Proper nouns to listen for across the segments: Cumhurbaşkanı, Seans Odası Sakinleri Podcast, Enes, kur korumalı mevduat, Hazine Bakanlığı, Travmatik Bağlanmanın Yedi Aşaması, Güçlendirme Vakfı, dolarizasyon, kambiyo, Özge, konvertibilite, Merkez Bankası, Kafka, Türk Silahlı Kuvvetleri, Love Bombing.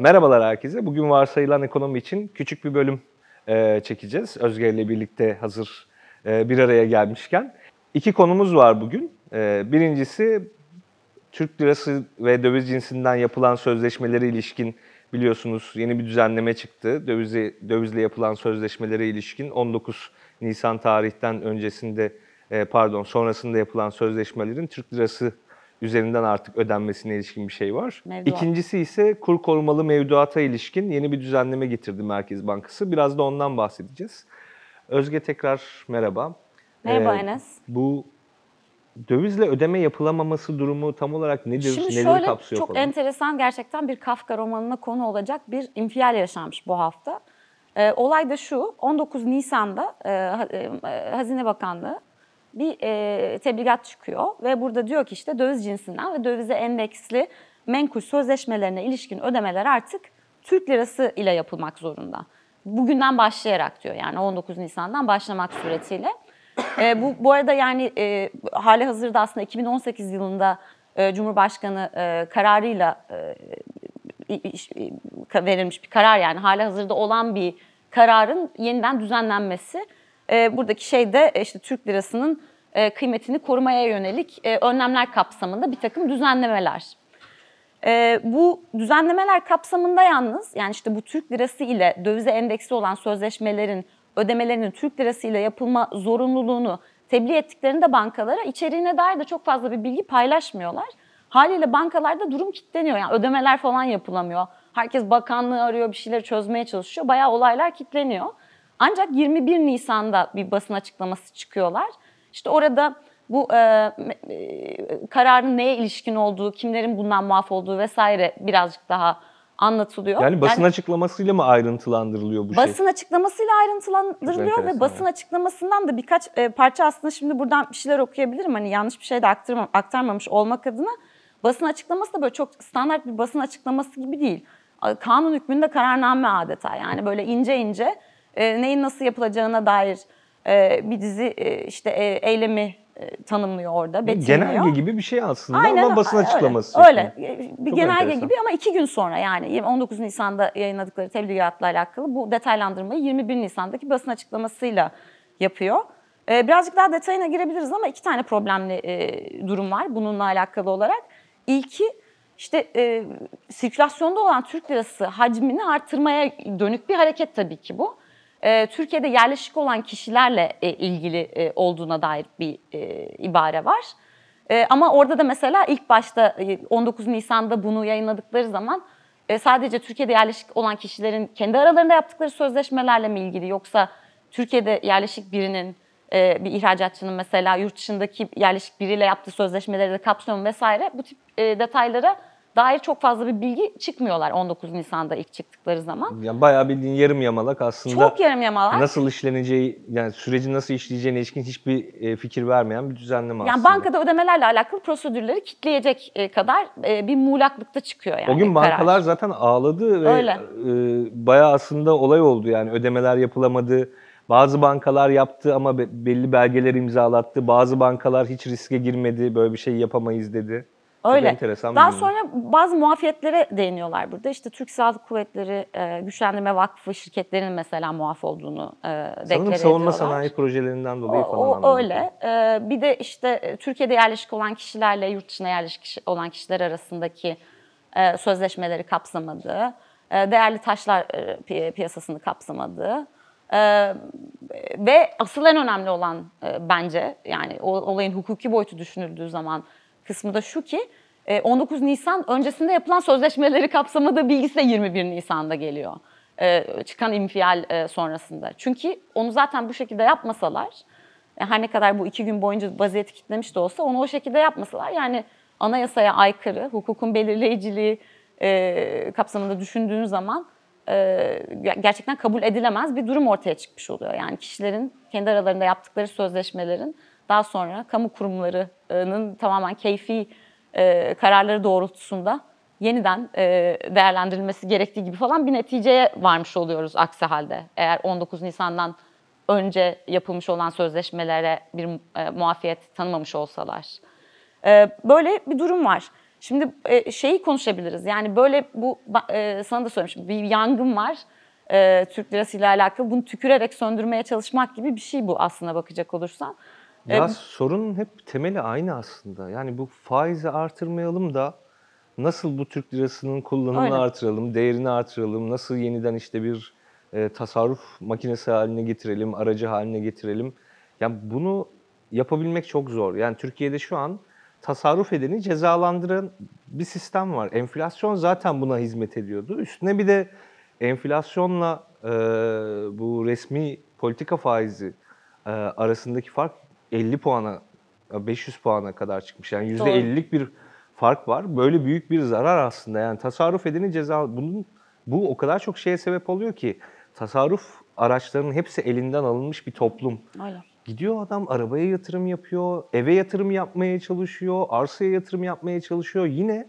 Merhabalar herkese. Bugün varsayılan ekonomi için küçük bir bölüm çekeceğiz. Özge ile birlikte hazır bir araya gelmişken. İki konumuz var bugün. Birincisi Türk lirası ve döviz cinsinden yapılan sözleşmelere ilişkin biliyorsunuz yeni bir düzenleme çıktı. Dövizle yapılan sözleşmelere ilişkin 19 Nisan tarihten sonrasında yapılan sözleşmelerin Türk lirası üzerinden artık ödenmesine ilişkin bir şey var. Mevduat. İkincisi ise kur korumalı mevduata ilişkin yeni bir düzenleme getirdi Merkez Bankası. Biraz da ondan bahsedeceğiz. Özge tekrar merhaba. Merhaba Enes. Bu dövizle ödeme yapılamaması durumu tam olarak nedir? Şimdi şöyle kapsıyor çok falan? Enteresan, gerçekten bir Kafka romanına konu olacak bir infial yaşanmış bu hafta. Olay da şu, 19 Nisan'da Hazine Bakanlığı bir tebligat çıkıyor ve burada diyor ki işte döviz cinsinden ve dövize endeksli menkul sözleşmelerine ilişkin ödemeler artık Türk lirası ile yapılmak zorunda. Bugünden başlayarak diyor, yani 19 Nisan'dan başlamak suretiyle. Bu arada yani hali hazırda aslında 2018 yılında Cumhurbaşkanı kararıyla verilmiş bir karar, yani hali hazırda olan bir kararın yeniden düzenlenmesi. Buradaki şey de işte Türk lirasının kıymetini korumaya yönelik önlemler kapsamında bir takım düzenlemeler. Bu düzenlemeler kapsamında yalnız, yani işte bu Türk lirası ile dövize endeksli olan sözleşmelerin ödemelerinin Türk lirası ile yapılma zorunluluğunu tebliğ ettiklerinde bankalara içeriğine dair de çok fazla bir bilgi paylaşmıyorlar. Haliyle bankalarda durum kilitleniyor, yani ödemeler falan yapılamıyor. Herkes bakanlığı arıyor, bir şeyleri çözmeye çalışıyor. Bayağı olaylar kilitleniyor. Ancak 21 Nisan'da bir basın açıklaması çıkıyorlar. İşte orada bu kararın neye ilişkin olduğu, kimlerin bundan muaf olduğu vesaire birazcık daha anlatılıyor. Yani basın açıklamasıyla mı ayrıntılandırılıyor bu şey? Basın açıklamasıyla ayrıntılandırılıyor ve basın açıklamasından da birkaç parça aslında şimdi buradan bir şeyler okuyabilirim. Hani yanlış bir şey de aktarmamış olmak adına. Basın açıklaması da böyle çok standart bir basın açıklaması gibi değil. Kanun hükmünde kararname adeta, yani böyle ince ince neyin nasıl yapılacağına dair bir dizi işte eylemi tanımlıyor orada, betimliyor. Genelge gibi bir şey aslında. Aynen, ama basın açıklaması. Öyle. Bir çok genelge enteresan gibi, ama 2 gün sonra, yani 19 Nisan'da yayınladıkları tebligatla alakalı bu detaylandırmayı 21 Nisan'daki basın açıklamasıyla yapıyor. Birazcık daha detayına girebiliriz ama 2 tane problemli durum var bununla alakalı olarak. İlki işte sirkülasyonda olan Türk lirası hacmini artırmaya dönük bir hareket tabii ki bu. Türkiye'de yerleşik olan kişilerle ilgili olduğuna dair bir ibare var. Ama orada da mesela ilk başta 19 Nisan'da bunu yayınladıkları zaman sadece Türkiye'de yerleşik olan kişilerin kendi aralarında yaptıkları sözleşmelerle mi ilgili, yoksa Türkiye'de yerleşik birinin, bir ihracatçının mesela yurt dışındaki yerleşik biriyle yaptığı sözleşmeleri de kapsıyor mu vesaire, bu tip detaylara dair çok fazla bir bilgi çıkmıyorlar 19 Nisan'da ilk çıktıkları zaman. Yani bayağı bildiğin yarım yamalak aslında. Çok yarım yamalak. Nasıl işleneceği, yani süreci nasıl işleyeceğine ilişkin hiçbir fikir vermeyen bir düzenleme aslında. Yani bankada ödemelerle alakalı prosedürleri kilitleyecek kadar bir muğlaklıkta çıkıyor yani. O gün bankalar karar zaten ağladı ve bayağı aslında olay oldu, yani ödemeler yapılamadı. Bazı bankalar yaptı ama belli belgeleri imzalattı. Bazı bankalar hiç riske girmedi, böyle bir şey yapamayız dedi. Öyle. Daha sonra bazı muafiyetlere değiniyorlar burada. İşte Türk Silahlı Kuvvetleri, Güçlendirme Vakfı şirketlerinin mesela muaf olduğunu deklar ediyorlar. Sanırım savunma sanayi projelerinden dolayı falan. Öyle. Bir de işte Türkiye'de yerleşik olan kişilerle yurt dışına yerleşik olan kişiler arasındaki sözleşmeleri kapsamadığı, değerli taşlar piyasasını kapsamadığı ve asıl en önemli olan bence, yani olayın hukuki boyutu düşünüldüğü zaman kısmı da şu ki 19 Nisan öncesinde yapılan sözleşmeleri kapsamadığı bilgisi de 21 Nisan'da geliyor. Çıkan infial sonrasında. Çünkü onu zaten bu şekilde yapmasalar, her ne kadar bu 2 gün boyunca vaziyeti kitlemiş de olsa, onu o şekilde yapmasalar, yani anayasaya aykırı, hukukun belirleyiciliği kapsamında düşündüğün zaman gerçekten kabul edilemez bir durum ortaya çıkmış oluyor. Yani kişilerin kendi aralarında yaptıkları sözleşmelerin daha sonra kamu kurumlarının tamamen keyfi kararları doğrultusunda yeniden değerlendirilmesi gerektiği gibi falan bir neticeye varmış oluyoruz aksi halde. Eğer 19 Nisan'dan önce yapılmış olan sözleşmelere bir muafiyet tanımamış olsalar. Böyle bir durum var. Şimdi şeyi konuşabiliriz. Yani böyle bu sana da söylemiştim. Bir yangın var Türk lirasıyla alakalı. Bunu tükürerek söndürmeye çalışmak gibi bir şey bu aslına bakacak olursan. Ya sorunun hep temeli aynı aslında. Yani bu faizi artırmayalım da nasıl bu Türk lirasının kullanımını öyle artıralım, değerini artıralım, nasıl yeniden işte bir tasarruf makinesi haline getirelim, aracı haline getirelim. Yani bunu yapabilmek çok zor. Yani Türkiye'de şu an tasarruf edeni cezalandıran bir sistem var. Enflasyon zaten buna hizmet ediyordu. Üstüne bir de enflasyonla bu resmi politika faizi arasındaki fark 50 puana, 500 puana kadar çıkmış. Yani %50'lik bir fark var. Böyle büyük bir zarar aslında. Yani tasarruf edeni ceza... Bu o kadar çok şeye sebep oluyor ki tasarruf araçlarının hepsi elinden alınmış bir toplum. Aynen. Gidiyor adam arabaya yatırım yapıyor, eve yatırım yapmaya çalışıyor, arsaya yatırım yapmaya çalışıyor. Yine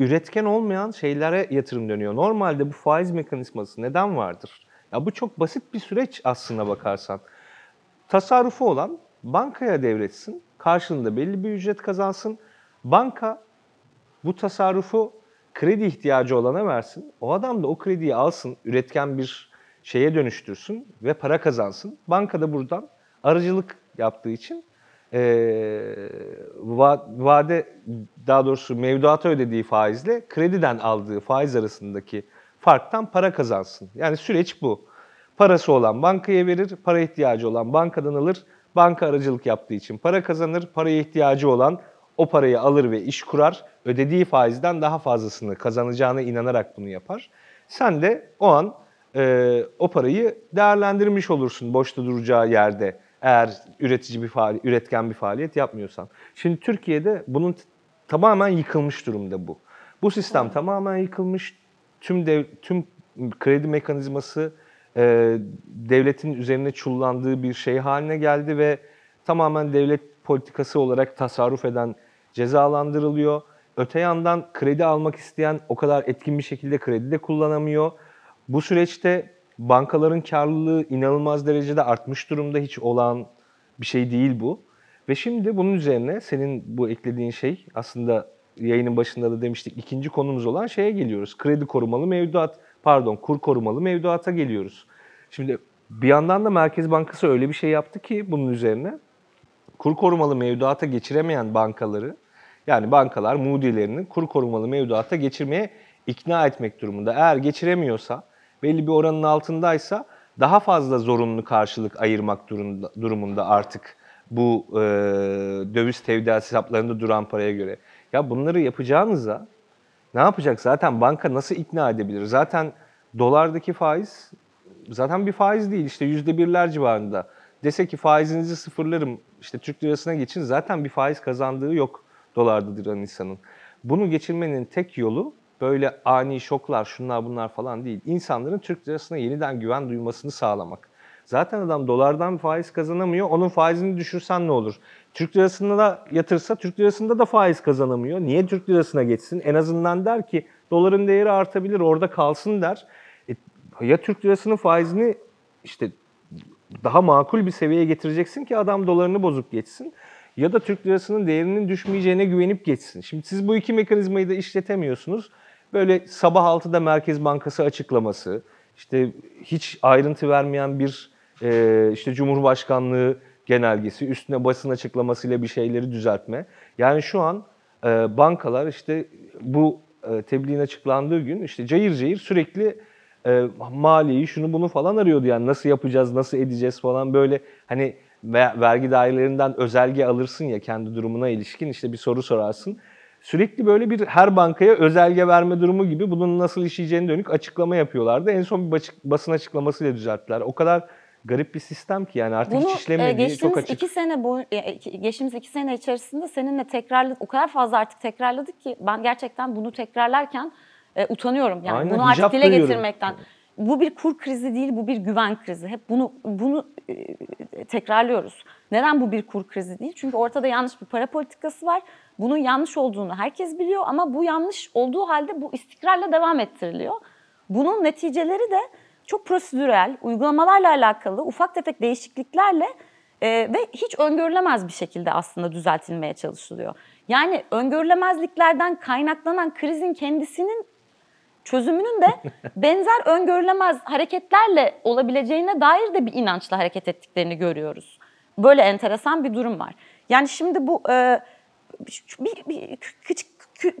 üretken olmayan şeylere yatırım dönüyor. Normalde bu faiz mekanizması neden vardır? Ya bu çok basit bir süreç aslına bakarsan. Tasarrufu olan bankaya devretsin, karşılığında belli bir ücret kazansın. Banka bu tasarrufu kredi ihtiyacı olana versin. O adam da o krediyi alsın, üretken bir şeye dönüştürsün ve para kazansın. Banka da buradan aracılık yaptığı için mevduata ödediği faizle krediden aldığı faiz arasındaki farktan para kazansın. Yani süreç bu. Parası olan bankaya verir, para ihtiyacı olan bankadan alır. Banka aracılık yaptığı için para kazanır, paraya ihtiyacı olan o parayı alır ve iş kurar. Ödediği faizden daha fazlasını kazanacağına inanarak bunu yapar. Sen de o an o parayı değerlendirmiş olursun boşta duracağı yerde. Eğer üretken bir faaliyet yapmıyorsan. Şimdi Türkiye'de bunun tamamen yıkılmış durumda bu. Bu sistem tamamen yıkılmış. Tüm kredi mekanizması devletin üzerine çullandığı bir şey haline geldi ve tamamen devlet politikası olarak tasarruf eden cezalandırılıyor. Öte yandan kredi almak isteyen o kadar etkin bir şekilde kredi de kullanamıyor. Bu süreçte bankaların karlılığı inanılmaz derecede artmış durumda, hiç olan bir şey değil bu. Ve şimdi bunun üzerine senin bu eklediğin şey, aslında yayının başında da demiştik, ikinci konumuz olan şeye geliyoruz. Kur korumalı mevduata geliyoruz. Şimdi bir yandan da Merkez Bankası öyle bir şey yaptı ki bunun üzerine kur korumalı mevduata geçiremeyen bankaları, yani bankalar mudilerini kur korumalı mevduata geçirmeye ikna etmek durumunda. Eğer geçiremiyorsa, belli bir oranın altındaysa daha fazla zorunlu karşılık ayırmak durumunda artık bu döviz tevdiat hesaplarında duran paraya göre. Ya bunları yapacağınıza ne yapacak? Zaten banka nasıl ikna edebilir? Zaten dolardaki faiz zaten bir faiz değil, işte %1'ler civarında. Dese ki faizinizi sıfırlarım, işte Türk lirasına geçin, zaten bir faiz kazandığı yok dolardadır an insanın. Bunu geçirmenin tek yolu böyle ani şoklar, şunlar bunlar falan değil. İnsanların Türk lirasına yeniden güven duymasını sağlamak. Zaten adam dolardan faiz kazanamıyor. Onun faizini düşürsen ne olur? Türk lirasına da yatırsa Türk lirasında da faiz kazanamıyor. Niye Türk lirasına geçsin? En azından der ki doların değeri artabilir, orada kalsın der. Ya Türk lirasının faizini işte daha makul bir seviyeye getireceksin ki adam dolarını bozup geçsin. Ya da Türk lirasının değerinin düşmeyeceğine güvenip geçsin. Şimdi siz bu iki mekanizmayı da işletemiyorsunuz. Böyle sabah 6'da Merkez Bankası açıklaması, işte hiç ayrıntı vermeyen bir işte Cumhurbaşkanlığı genelgesi, üstüne basın açıklamasıyla bir şeyleri düzeltme. Yani şu an bankalar işte bu tebliğin açıklandığı gün işte cayır cayır sürekli maliyi, şunu bunu falan arıyordu. Yani nasıl yapacağız, nasıl edeceğiz falan, böyle hani vergi dairelerinden özelge alırsın ya kendi durumuna ilişkin, işte bir soru sorarsın. Sürekli böyle bir her bankaya özelge verme durumu gibi bunun nasıl işleyeceğine dönük açıklama yapıyorlardı. En son bir basın açıklamasıyla düzelttiler. O kadar garip bir sistem ki yani artık bunu hiç işlemediği çok açık. Geçtiğimiz 2 sene içerisinde seninle tekrarladık. O kadar fazla artık tekrarladık ki ben gerçekten bunu tekrarlarken utanıyorum. Yani aynen, bunu artık dile getirmekten. Bu bir kur krizi değil, bu bir güven krizi. Hep bunu tekrarlıyoruz. Neden bu bir kur krizi değil? Çünkü ortada yanlış bir para politikası var. Bunun yanlış olduğunu herkes biliyor ama bu yanlış olduğu halde bu istikrarla devam ettiriliyor. Bunun neticeleri de çok prosedürel, uygulamalarla alakalı ufak tefek değişikliklerle Ve hiç öngörülemez bir şekilde aslında düzeltilmeye çalışılıyor. Yani öngörülemezliklerden kaynaklanan krizin kendisinin çözümünün de benzer öngörülemez hareketlerle olabileceğine dair de bir inançla hareket ettiklerini görüyoruz. Böyle enteresan bir durum var. Yani şimdi bu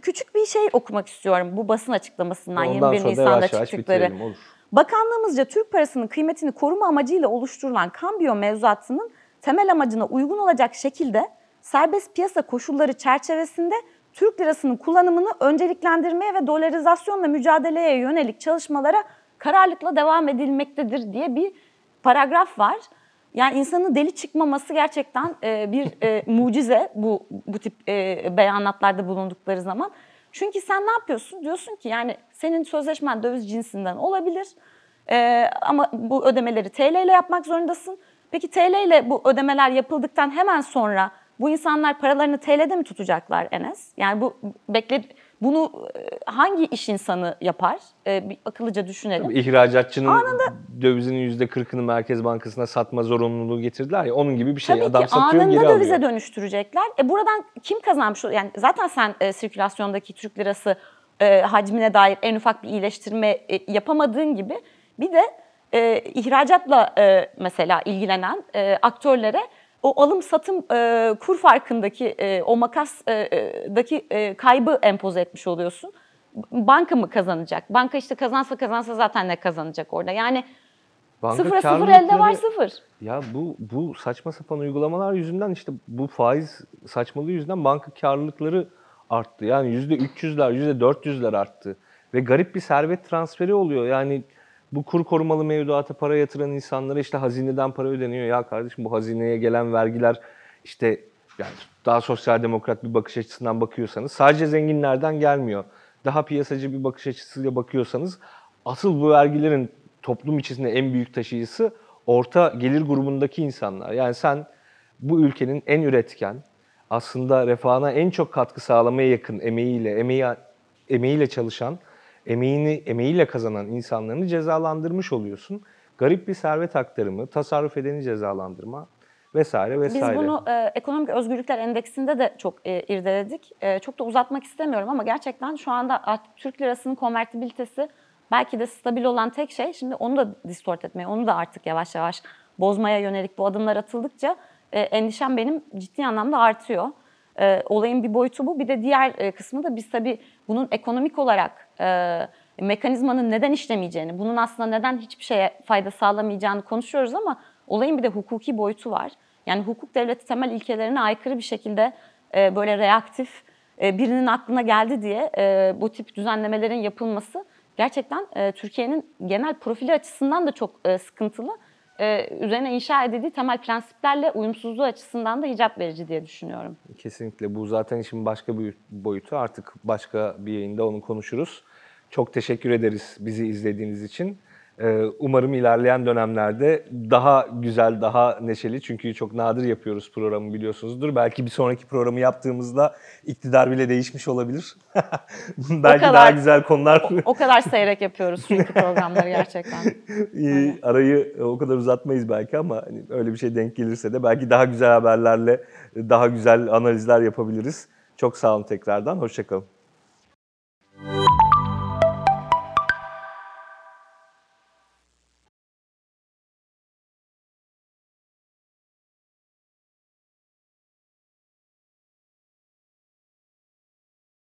küçük bir şey okumak istiyorum bu basın açıklamasından. Ondan 21 Nisan'da çıktıkları. Bitirelim, bakanlığımızca Türk parasının kıymetini koruma amacıyla oluşturulan kambiyo mevzuatının temel amacına uygun olacak şekilde serbest piyasa koşulları çerçevesinde Türk lirasının kullanımını önceliklendirmeye ve dolarizasyonla mücadeleye yönelik çalışmalara kararlılıkla devam edilmektedir diye bir paragraf var. Yani insanın deli çıkmaması gerçekten bir mucize bu tip beyanatlarda bulundukları zaman. Çünkü sen ne yapıyorsun? Diyorsun ki yani senin sözleşmen döviz cinsinden olabilir ama bu ödemeleri TL ile yapmak zorundasın. Peki TL ile bu ödemeler yapıldıktan hemen sonra bu insanlar paralarını TL'de mi tutacaklar Enes? Yani bunu hangi iş insanı yapar? Bir akıllıca düşünelim. Tabii, ihracatçının anında dövizinin %40'ını Merkez Bankası'na satma zorunluluğu getirdiler ya, onun gibi bir şey. Tabii adam ki satıyor, anında geri dövize alıyor. Dönüştürecekler. Buradan kim kazanmış? Yani zaten sen sirkülasyondaki Türk lirası hacmine dair en ufak bir iyileştirme yapamadığın gibi bir de ihracatla mesela ilgilenen aktörlere o alım-satım kur farkındaki o makasdaki kaybı empoze etmiş oluyorsun. Banka mı kazanacak? Banka işte kazansa zaten ne kazanacak orada? Yani banka sıfıra sıfır elde var sıfır. Ya bu saçma sapan uygulamalar yüzünden, işte bu faiz saçmalığı yüzünden banka karlılıkları arttı. Yani %300'ler, %400'ler arttı. Ve garip bir servet transferi oluyor. Yani bu kur korumalı mevduata para yatıran insanlara işte hazineden para ödeniyor. Ya kardeşim, bu hazineye gelen vergiler işte, yani daha sosyal demokrat bir bakış açısından bakıyorsanız sadece zenginlerden gelmiyor. Daha piyasacı bir bakış açısıyla bakıyorsanız asıl bu vergilerin toplum içerisinde en büyük taşıyıcısı orta gelir grubundaki insanlar. Yani sen bu ülkenin en üretken, aslında refahına en çok katkı sağlamaya yakın emeğiyle çalışan, emeğiyle kazanan insanlarını cezalandırmış oluyorsun. Garip bir servet aktarımı, tasarruf edeni cezalandırma vesaire. Biz bunu Ekonomik Özgürlükler Endeksinde de çok irdeledik. Çok da uzatmak istemiyorum ama gerçekten şu anda Türk lirasının konvertibilitesi belki de stabil olan tek şey. Şimdi onu da distort etmeye, onu da artık yavaş yavaş bozmaya yönelik bu adımlar atıldıkça endişem benim ciddi anlamda artıyor. Olayın bir boyutu bu. Bir de diğer kısmı da biz tabii bunun ekonomik olarak mekanizmanın neden işlemeyeceğini, bunun aslında neden hiçbir şeye fayda sağlamayacağını konuşuyoruz ama olayın bir de hukuki boyutu var. Yani hukuk devleti temel ilkelerine aykırı bir şekilde böyle reaktif birinin aklına geldi diye bu tip düzenlemelerin yapılması gerçekten Türkiye'nin genel profili açısından da çok sıkıntılı. Üzerine inşa edildiği temel prensiplerle uyumsuzluğu açısından da hicap verici diye düşünüyorum. Kesinlikle. Bu zaten işin başka bir boyutu. Artık başka bir yayında onu konuşuruz. Çok teşekkür ederiz bizi izlediğiniz için. Umarım ilerleyen dönemlerde daha güzel, daha neşeli, çünkü çok nadir yapıyoruz programı, biliyorsunuzdur. Belki bir sonraki programı yaptığımızda iktidar bile değişmiş olabilir. Belki kadar, daha güzel konular. O kadar seyrek yapıyoruz çünkü programları gerçekten. Yani. Arayı o kadar uzatmayız belki ama hani öyle bir şey denk gelirse de belki daha güzel haberlerle daha güzel analizler yapabiliriz. Çok sağ olun tekrardan. Hoşça kalın.